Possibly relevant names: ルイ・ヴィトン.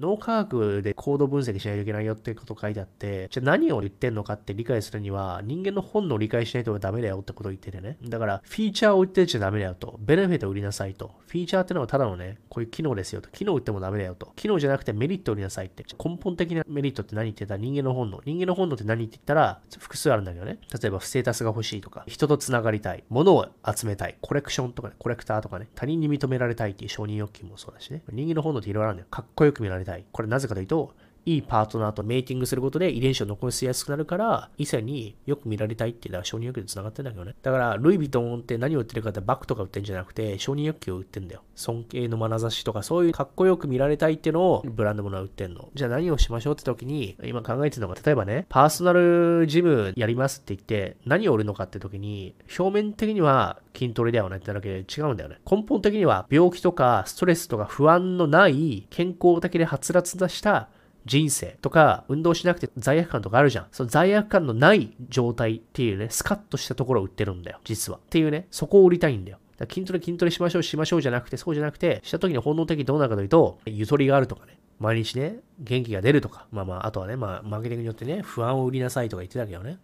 脳科学で行動分析しないといけないよってこと書いてあって、じゃあ何を言ってんのかって理解するには人間の本能を理解しないとダメだよってことを言っててね。だからフィーチャーを売ってちゃダメだよと、ベネフィットを売りなさいと、フィーチャーってのはただのね、こういう機能ですよと、機能売ってもダメだよと、機能じゃなくてメリットを売りなさいって。根本的なメリットって何って言ったら人間の本能、人間の本能って何って言ったら複数あるんだけどね、例えばステータスが欲しいとか、人とつながりたい、物を集めたい、コレクションとかね、コレクターとかね、他人に認められたいっていう承認欲求もそうだしね、人間の本能っていろいろあるんだよ。かっこよく見られたい、これなぜかというといいパートナーとメイティングすることで遺伝子を残しやすくなるから、異性によく見られたいっていうのは承認欲求でつながってんだけどね。だからルイ・ヴィトンって何を売ってるかって、バッグとか売ってんじゃなくて承認欲求を売ってんだよ。尊敬の眼差しとか、そういうかっこよく見られたいっていうのをブランド物は売ってんの。じゃあ何をしましょうって時に今考えてるのが、例えばね、パーソナルジムやりますって言って何を売るのかって時に、表面的には筋トレだよねってなるけど違うんだよね。根本的には病気とかストレスとか不安のない健康的ではつらつとした人生とか、運動しなくて罪悪感とかあるじゃん。その罪悪感のない状態っていうね、スカッとしたところを売ってるんだよ、実は。っていうね、そこを売りたいんだよ。だから筋トレしましょうじゃなくて、そうじゃなくて、した時に本能的にどうなるかというと、ゆとりがあるとかね、毎日ね、元気が出るとか、まあまあ、あとはね、まあマーケティングによってね、不安を売りなさいとか言ってたけどね。